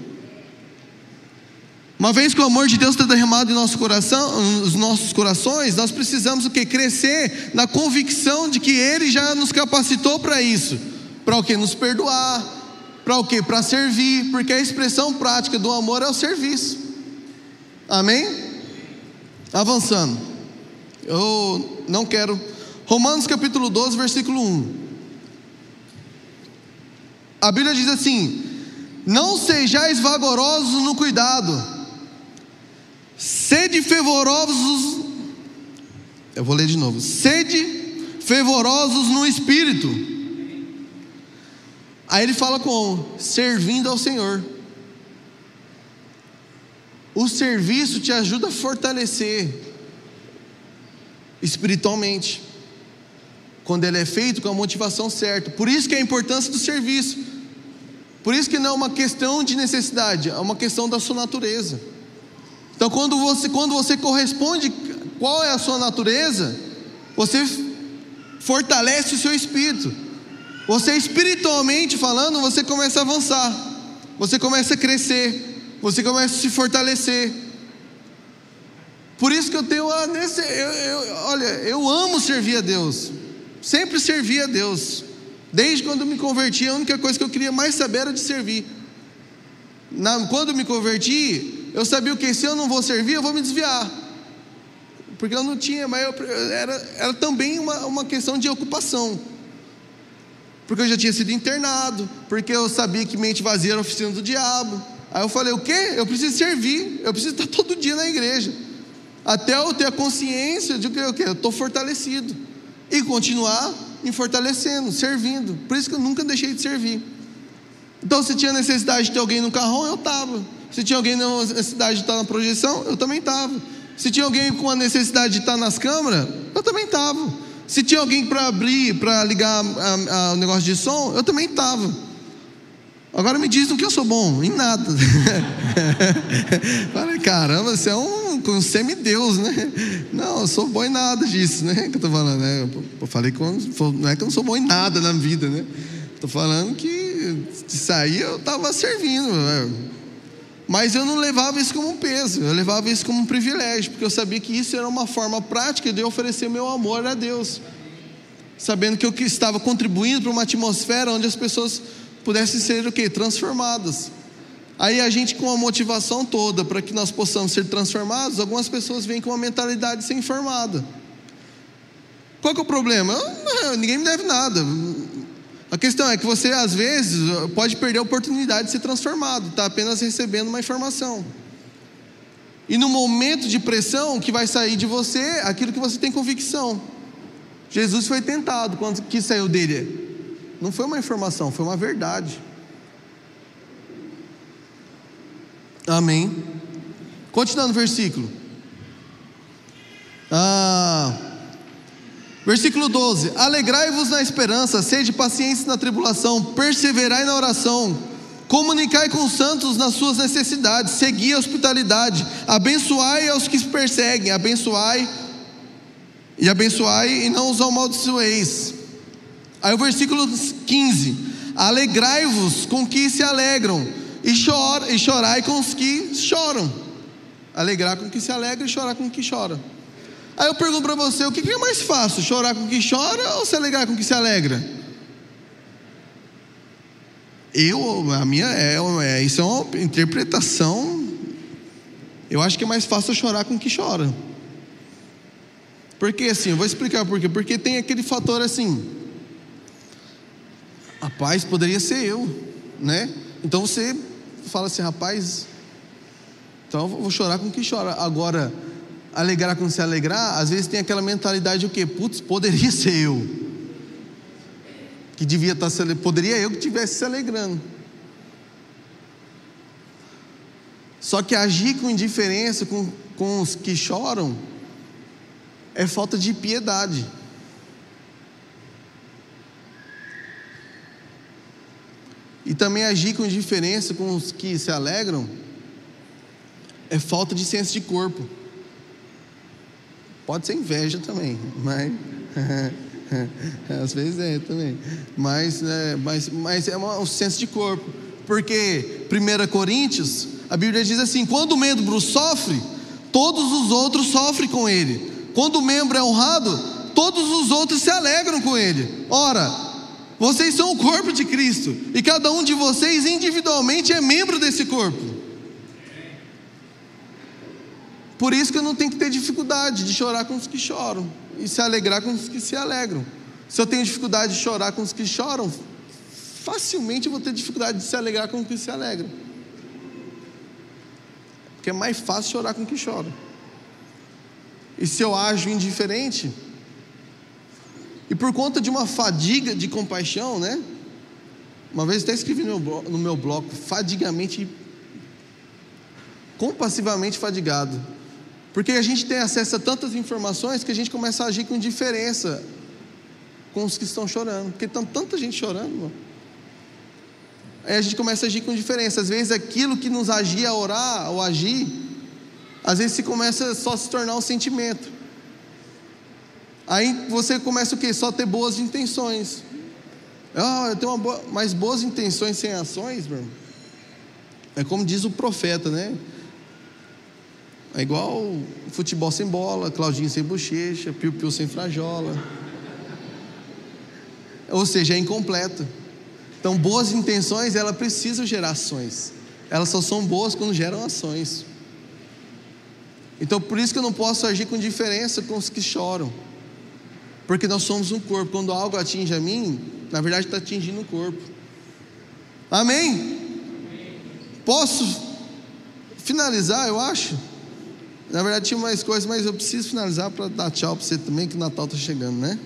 Uma vez que o amor de Deus está derramado em nosso coração, nos nossos corações, nós precisamos o quê? Crescer na convicção de que Ele já nos capacitou para isso. Para o quê? Nos perdoar. Para o quê? Para servir. Porque a expressão prática do amor é o serviço. Amém? Avançando. Eu não quero. Romanos capítulo 12, versículo 1. A Bíblia diz assim: não sejais vagarosos no cuidado, sede fervorosos. Eu vou ler de novo. Sede fervorosos no espírito. Aí ele fala como? Servindo ao Senhor. O serviço te ajuda a fortalecer espiritualmente, quando ele é feito com a motivação certa. Por isso que é a importância do serviço. Por isso que não é uma questão de necessidade, é uma questão da sua natureza. Então quando você corresponde qual é a sua natureza, você fortalece o seu espírito. Você espiritualmente falando, você começa a avançar, você começa a crescer, você começa a se fortalecer. Por isso que eu tenho a olha, eu amo servir a Deus, sempre servi a Deus. Desde quando me converti, a única coisa que eu queria mais saber era de servir. Quando me converti, eu sabia o que, se eu não vou servir, eu vou me desviar, porque eu não tinha, mas era também uma questão de ocupação, porque eu já tinha sido internado, porque eu sabia que mente vazia era a oficina do diabo. Aí eu falei, o quê? Eu preciso servir, eu preciso estar todo dia na igreja, até eu ter a consciência de que eu estou fortalecido, e continuar me fortalecendo, servindo. Por isso que eu nunca deixei de servir. Então, se tinha necessidade de ter alguém no carrão, eu estava. Se tinha alguém na necessidade de estar na projeção, eu também estava. Se tinha alguém com a necessidade de estar nas câmeras, eu também estava. Se tinha alguém para abrir, para ligar o negócio de som, eu também estava. Agora me diz no que eu sou bom, em nada. Falei, caramba, você é um semideus, né? Não, eu sou bom em nada disso, né? Que eu tô falando, né? Eu falei que não é que eu não sou bom em nada na vida, né? Tô falando que isso aí eu tava servindo, né? Mas eu não levava isso como um peso, eu levava isso como um privilégio, porque eu sabia que isso era uma forma prática de eu oferecer meu amor a Deus, sabendo que eu estava contribuindo para uma atmosfera onde as pessoas pudessem ser o quê? Transformadas. Aí a gente, com a motivação toda para que nós possamos ser transformados, algumas pessoas vêm com uma mentalidade sem formada. Qual que é o problema? Ninguém me deve nada. A questão é que você às vezes pode perder a oportunidade de ser transformado, está apenas recebendo uma informação, e no momento de pressão que vai sair de você aquilo que você tem convicção. Jesus foi tentado, quando que saiu dele? Não foi uma informação, foi uma verdade. Amém. Continuando o versículo. Versículo 12. Alegrai-vos na esperança, sede pacientes na tribulação, perseverai na oração, comunicai com os santos nas suas necessidades, segui a hospitalidade, abençoai aos que perseguem, abençoai e não os amaldiçoeis. Aí o versículo 15: alegrai-vos com que se alegram, e chorai com os que choram. Alegrar com que se alegra e chorar com que chora. Aí eu pergunto para você, o que é mais fácil, chorar com que chora ou se alegrar com que se alegra? Isso é uma interpretação. Eu acho que é mais fácil chorar com que chora. Porque assim, eu vou explicar por quê. Porque tem aquele fator assim: rapaz, poderia ser eu, né? Então você fala assim, rapaz, então eu vou chorar com quem chora. Agora, alegrar com se alegrar, às vezes tem aquela mentalidade o quê? Putz, poderia ser eu que devia estar se alegrando, poderia eu que estivesse se alegrando. Só que agir com indiferença com os que choram é falta de piedade. E também agir com indiferença com os que se alegram é falta de senso de corpo. Pode ser inveja também, mas às vezes é também. Mas é um senso de corpo. Porque 1 Coríntios, a Bíblia diz assim: quando o membro sofre, todos os outros sofrem com ele. Quando o membro é honrado, todos os outros se alegram com ele. Ora, vocês são o corpo de Cristo, e cada um de vocês individualmente é membro desse corpo. Por isso que eu não tenho que ter dificuldade de chorar com os que choram e se alegrar com os que se alegram. Se eu tenho dificuldade de chorar com os que choram, facilmente eu vou ter dificuldade de se alegrar com os que se alegram, porque é mais fácil chorar com os que choram. E se eu ajo indiferente, e por conta de uma fadiga de compaixão, né? Uma vez até escrevi no meu bloco, fadigamente, compassivamente fadigado, porque a gente tem acesso a tantas informações que a gente começa a agir com indiferença com os que estão chorando, porque tem tanta gente chorando, mano. Aí a gente começa a agir com indiferença. Às vezes aquilo que nos agia a orar ou agir, às vezes se começa só a se tornar um sentimento. Aí você começa o quê? Só ter boas intenções. Ah, eu tenho uma boa... Mas boas intenções sem ações, meu irmão, é como diz o profeta, né? É igual futebol sem bola, Claudinho sem bochecha, piu-piu sem frajola. Ou seja, é incompleto. Então, boas intenções, elas precisam gerar ações. Elas só são boas quando geram ações. Então, por isso que eu não posso agir com indiferença com os que choram, porque nós somos um corpo. Quando algo atinge a mim, na verdade está atingindo o corpo. Amém? Posso finalizar, eu acho? Na verdade tinha mais coisas, mas eu preciso finalizar para dar tchau para você também, que o Natal está chegando, né?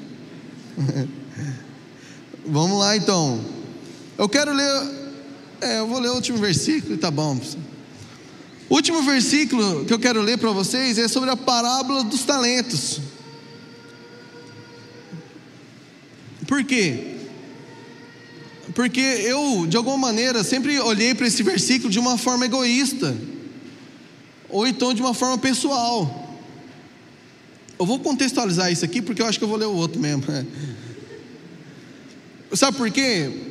Vamos lá então. Eu quero ler, eu vou ler o último versículo, tá bom. O último versículo que eu quero ler para vocês é sobre a parábola dos talentos. Por quê? Porque eu, de alguma maneira, sempre olhei para esse versículo de uma forma egoísta, ou então de uma forma pessoal. Eu vou contextualizar isso aqui, porque eu acho que eu vou ler o outro mesmo. Sabe por quê?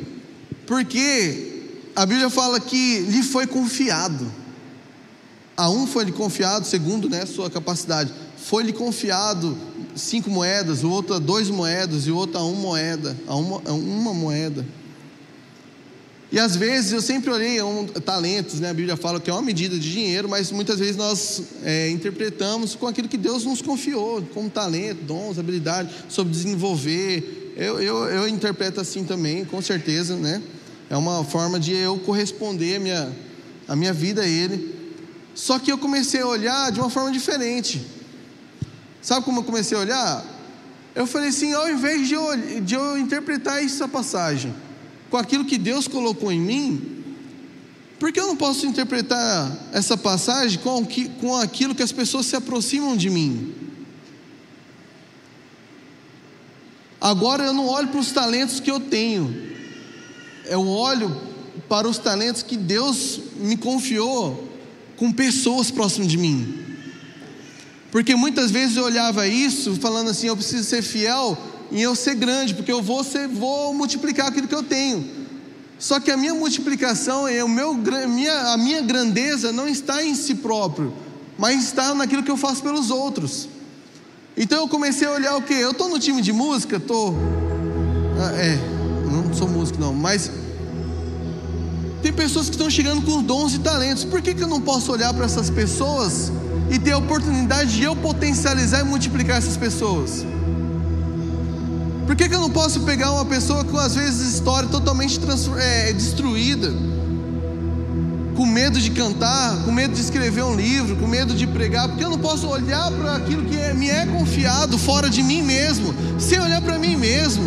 Porque a Bíblia fala que lhe foi confiado. A um foi-lhe confiado, segundo, né, sua capacidade. Foi-lhe confiado 5 moedas, o outro 2 moedas, e o outro a uma moeda. E às vezes eu sempre olhei talentos, né? A Bíblia fala que é uma medida de dinheiro, mas muitas vezes nós interpretamos com aquilo que Deus nos confiou, como talento, dons, habilidade, sobre desenvolver. Eu interpreto assim também, com certeza, né? É uma forma de eu corresponder a minha vida a Ele. Só que eu comecei a olhar de uma forma diferente. Sabe como eu comecei a olhar? Eu falei assim, ao invés de eu interpretar essa passagem com aquilo que Deus colocou em mim, por que eu não posso interpretar essa passagem com aquilo que as pessoas se aproximam de mim? Agora eu não olho para os talentos que eu tenho, eu olho para os talentos que Deus me confiou com pessoas próximas de mim. Porque muitas vezes eu olhava isso falando assim, eu preciso ser fiel e eu ser grande, porque eu vou multiplicar aquilo que eu tenho. Só que a minha multiplicação, a minha grandeza não está em si próprio, mas está naquilo que eu faço pelos outros. Então eu comecei a olhar o quê? Eu estou no time de música? Estou. Não sou músico não, mas tem pessoas que estão chegando com dons e talentos. Por que eu não posso olhar para essas pessoas e ter a oportunidade de eu potencializar e multiplicar essas pessoas? Por que eu não posso pegar uma pessoa com às vezes história totalmente destruída, com medo de cantar, com medo de escrever um livro, com medo de pregar? Porque eu não posso olhar para aquilo que me é confiado fora de mim mesmo, sem olhar para mim mesmo,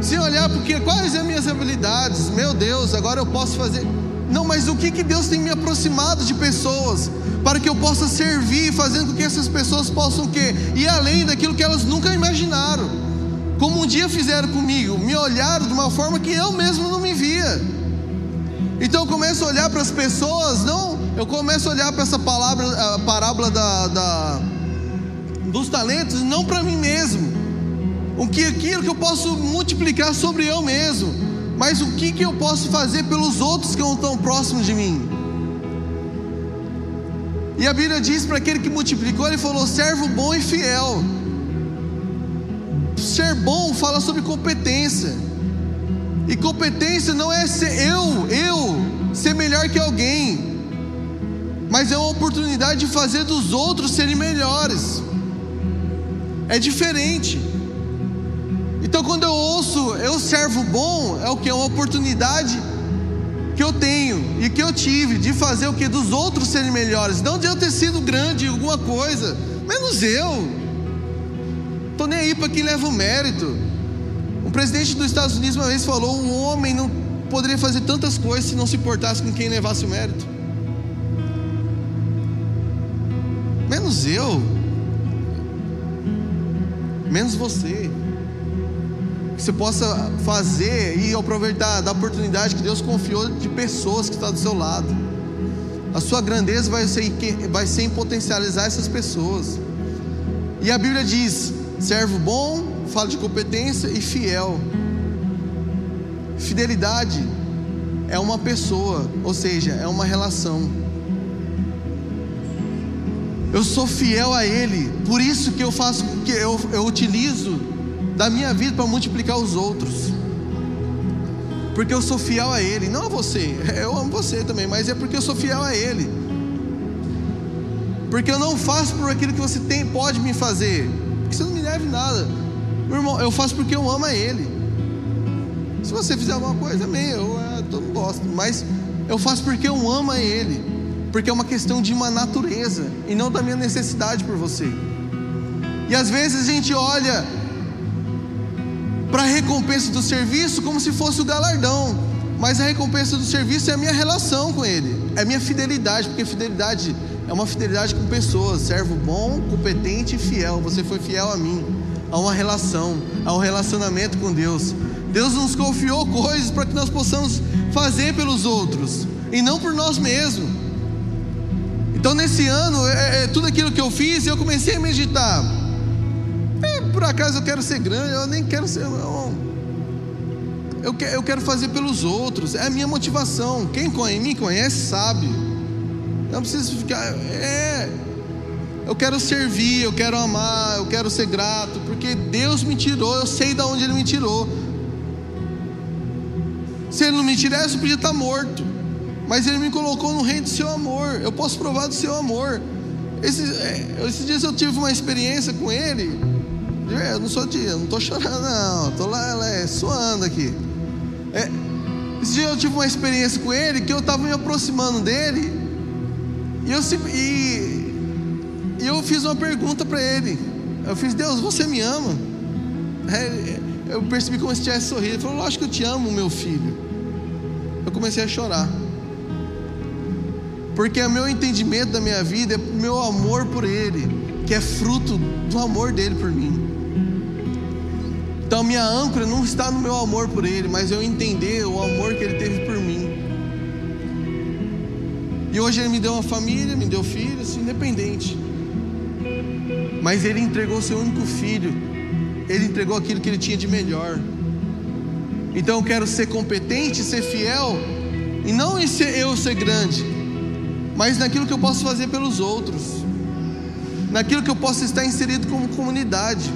sem olhar porque quais são as minhas habilidades, meu Deus, agora eu posso fazer. Não, mas o que Deus tem me aproximado de pessoas, para que eu possa servir, fazendo com que essas pessoas possam o quê? Ir além daquilo que elas nunca imaginaram. Como um dia fizeram comigo, me olharam de uma forma que eu mesmo não me via. Então eu começo a olhar para as pessoas, eu começo a olhar para essa palavra, a parábola dos talentos, não para mim mesmo. O que aquilo que eu posso multiplicar sobre eu mesmo, mas o que eu posso fazer pelos outros que não estão próximos de mim. E a Bíblia diz para aquele que multiplicou, ele falou, servo bom e fiel. Ser bom fala sobre competência, e competência não é ser eu ser melhor que alguém, mas é uma oportunidade de fazer dos outros serem melhores. É diferente. Então quando eu ouço eu servo bom, é o que? É uma oportunidade que eu tenho e que eu tive de fazer o que? Dos outros serem melhores, não de eu ter sido grande em alguma coisa, menos eu. Tô nem aí para quem leva o mérito. O presidente dos Estados Unidos uma vez falou: um homem não poderia fazer tantas coisas se não se importasse com quem levasse o mérito. Menos eu, menos você. Que você possa fazer e aproveitar da oportunidade que Deus confiou de pessoas que estão do seu lado. A sua grandeza vai ser em potencializar essas pessoas. E a Bíblia diz: servo bom, fala de competência e fiel. Fidelidade é uma pessoa, ou seja, é uma relação. Eu sou fiel a Ele, por isso que eu faço, que eu utilizo da minha vida para multiplicar os outros, porque eu sou fiel a Ele, não a você. Eu amo você também, mas é porque eu sou fiel a Ele, porque eu não faço por aquilo que você tem, pode me fazer, porque você não me deve nada, meu irmão. Eu faço porque eu amo a Ele. Se você fizer alguma coisa, amém, eu não gosto, mas eu faço porque eu amo a Ele, porque é uma questão de uma natureza e não da minha necessidade por você. E às vezes a gente olha para a recompensa do serviço como se fosse o galardão, mas a recompensa do serviço é a minha relação com Ele, é a minha fidelidade, porque fidelidade é uma fidelidade com pessoas. Servo bom, competente e fiel. Você foi fiel a mim, a uma relação, a um relacionamento com Deus. Deus nos confiou coisas para que nós possamos fazer pelos outros e não por nós mesmos. Então nesse ano, tudo aquilo que eu fiz, eu comecei a meditar. Por acaso eu quero ser grande? Eu nem quero ser. Eu quero fazer pelos outros. É a minha motivação. Quem me conhece sabe. Eu não preciso ficar. Eu quero servir, eu quero amar, eu quero ser grato, porque Deus me tirou. Eu sei de onde Ele me tirou. Se Ele não me tirasse, eu podia estar morto, mas Ele me colocou no reino do Seu amor. Eu posso provar do Seu amor. Esses dias eu tive uma experiência com Ele. Eu não sou de, eu não estou chorando, não. Estou lá suando aqui. Esse dia eu tive uma experiência com Ele, que eu estava me aproximando dele, e eu fiz uma pergunta para Ele. Eu fiz: Deus, você me ama? Eu percebi como se tivesse sorrido. Ele falou: lógico que eu te amo, meu filho. Eu comecei a chorar, porque o meu entendimento da minha vida é o meu amor por Ele, que é fruto do amor dele por mim. Então minha âncora não está no meu amor por ele, mas eu entender o amor que ele teve por mim. E hoje ele me deu uma família, me deu filhos, independente, mas ele entregou seu único filho. Ele entregou aquilo que ele tinha de melhor. Então eu quero ser competente, ser fiel, e não em ser grande, mas naquilo que eu posso fazer pelos outros, naquilo que eu posso estar inserido como comunidade,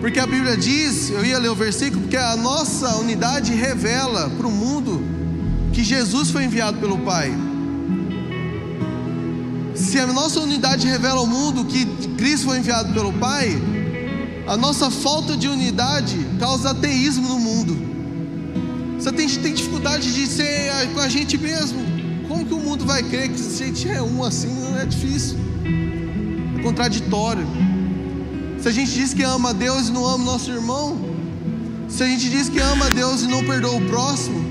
porque a Bíblia diz, eu ia ler o versículo, porque a nossa unidade revela para o mundo que Jesus foi enviado pelo Pai. Se a nossa unidade revela ao mundo que Cristo foi enviado pelo Pai, a nossa falta de unidade causa ateísmo no mundo. Se a gente tem dificuldade de ser com a gente mesmo, como que o mundo vai crer que se a gente é um assim? Não é difícil, contraditório. Se a gente diz que ama a Deus e não ama o nosso irmão, se a gente diz que ama a Deus e não perdoa o próximo,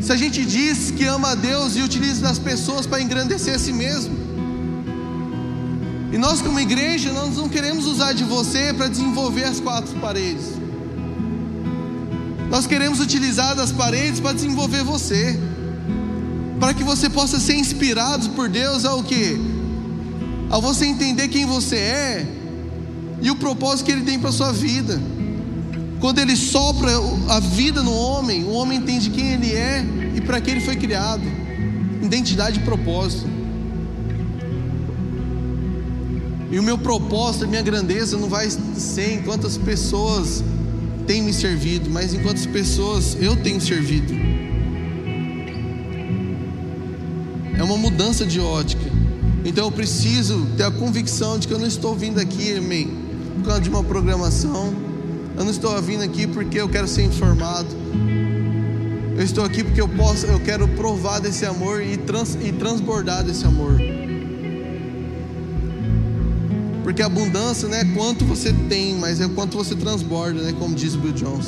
se a gente diz que ama a Deus e utiliza as pessoas para engrandecer a si mesmo. E nós, como igreja, nós não queremos usar de você para desenvolver as quatro paredes. Nós queremos utilizar das paredes para desenvolver você, para que você possa ser inspirado por Deus ao quê? A você entender quem você é e o propósito que Ele tem para a sua vida. Quando Ele sopra a vida no homem, o homem entende quem ele é e para que ele foi criado. Identidade e propósito. E o meu propósito, a minha grandeza não vai ser em quantas pessoas têm me servido, mas em quantas pessoas eu tenho servido. é uma mudança de ótica. Então eu preciso ter a convicção de que eu não estou vindo aqui, amém, por causa de uma programação. Eu não estou vindo aqui porque eu quero ser informado. Eu estou aqui porque eu quero provar desse amor e transbordar desse amor. Porque a abundância não é quanto você tem, mas é quanto você transborda, né? Como diz Bill Jones.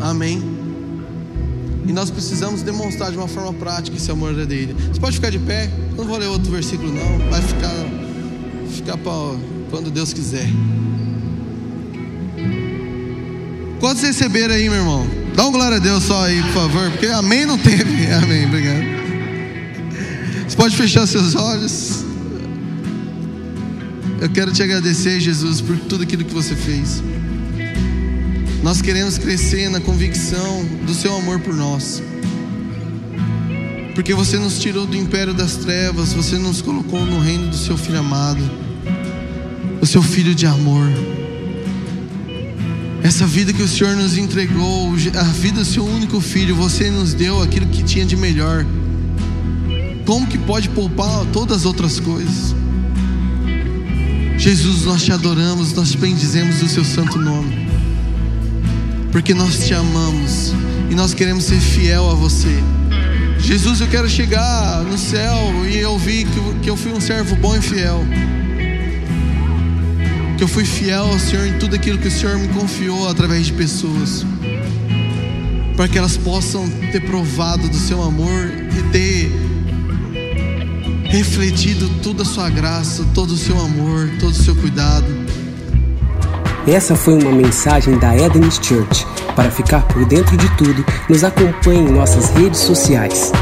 Amém. E nós precisamos demonstrar de uma forma prática esse amor dele. Você pode ficar de pé? Eu não vou ler outro versículo não. Vai ficar para quando Deus quiser. Quantos receberam aí, meu irmão? Dá um glória a Deus só aí, por favor. Porque amém não teve. Amém, obrigado. Você pode fechar seus olhos. Eu quero te agradecer, Jesus, por tudo aquilo que você fez. Nós queremos crescer na convicção do seu amor por nós, porque você nos tirou do império das trevas, você nos colocou no reino do seu filho amado, o seu filho de amor. Essa vida que o Senhor nos entregou, a vida do seu único filho, você nos deu aquilo que tinha de melhor. Como que pode poupar todas as outras coisas? Jesus, nós te adoramos, nós te bendizemos o seu santo nome, porque nós te amamos e nós queremos ser fiel a você. Jesus, eu quero chegar no céu e eu vi que eu fui um servo bom e fiel, que eu fui fiel ao Senhor em tudo aquilo que o Senhor me confiou através de pessoas, para que elas possam ter provado do seu amor e ter refletido toda a sua graça, todo o seu amor, todo o seu cuidado. Essa foi uma mensagem da Edens Church. Para ficar por dentro de tudo, nos acompanhe em nossas redes sociais.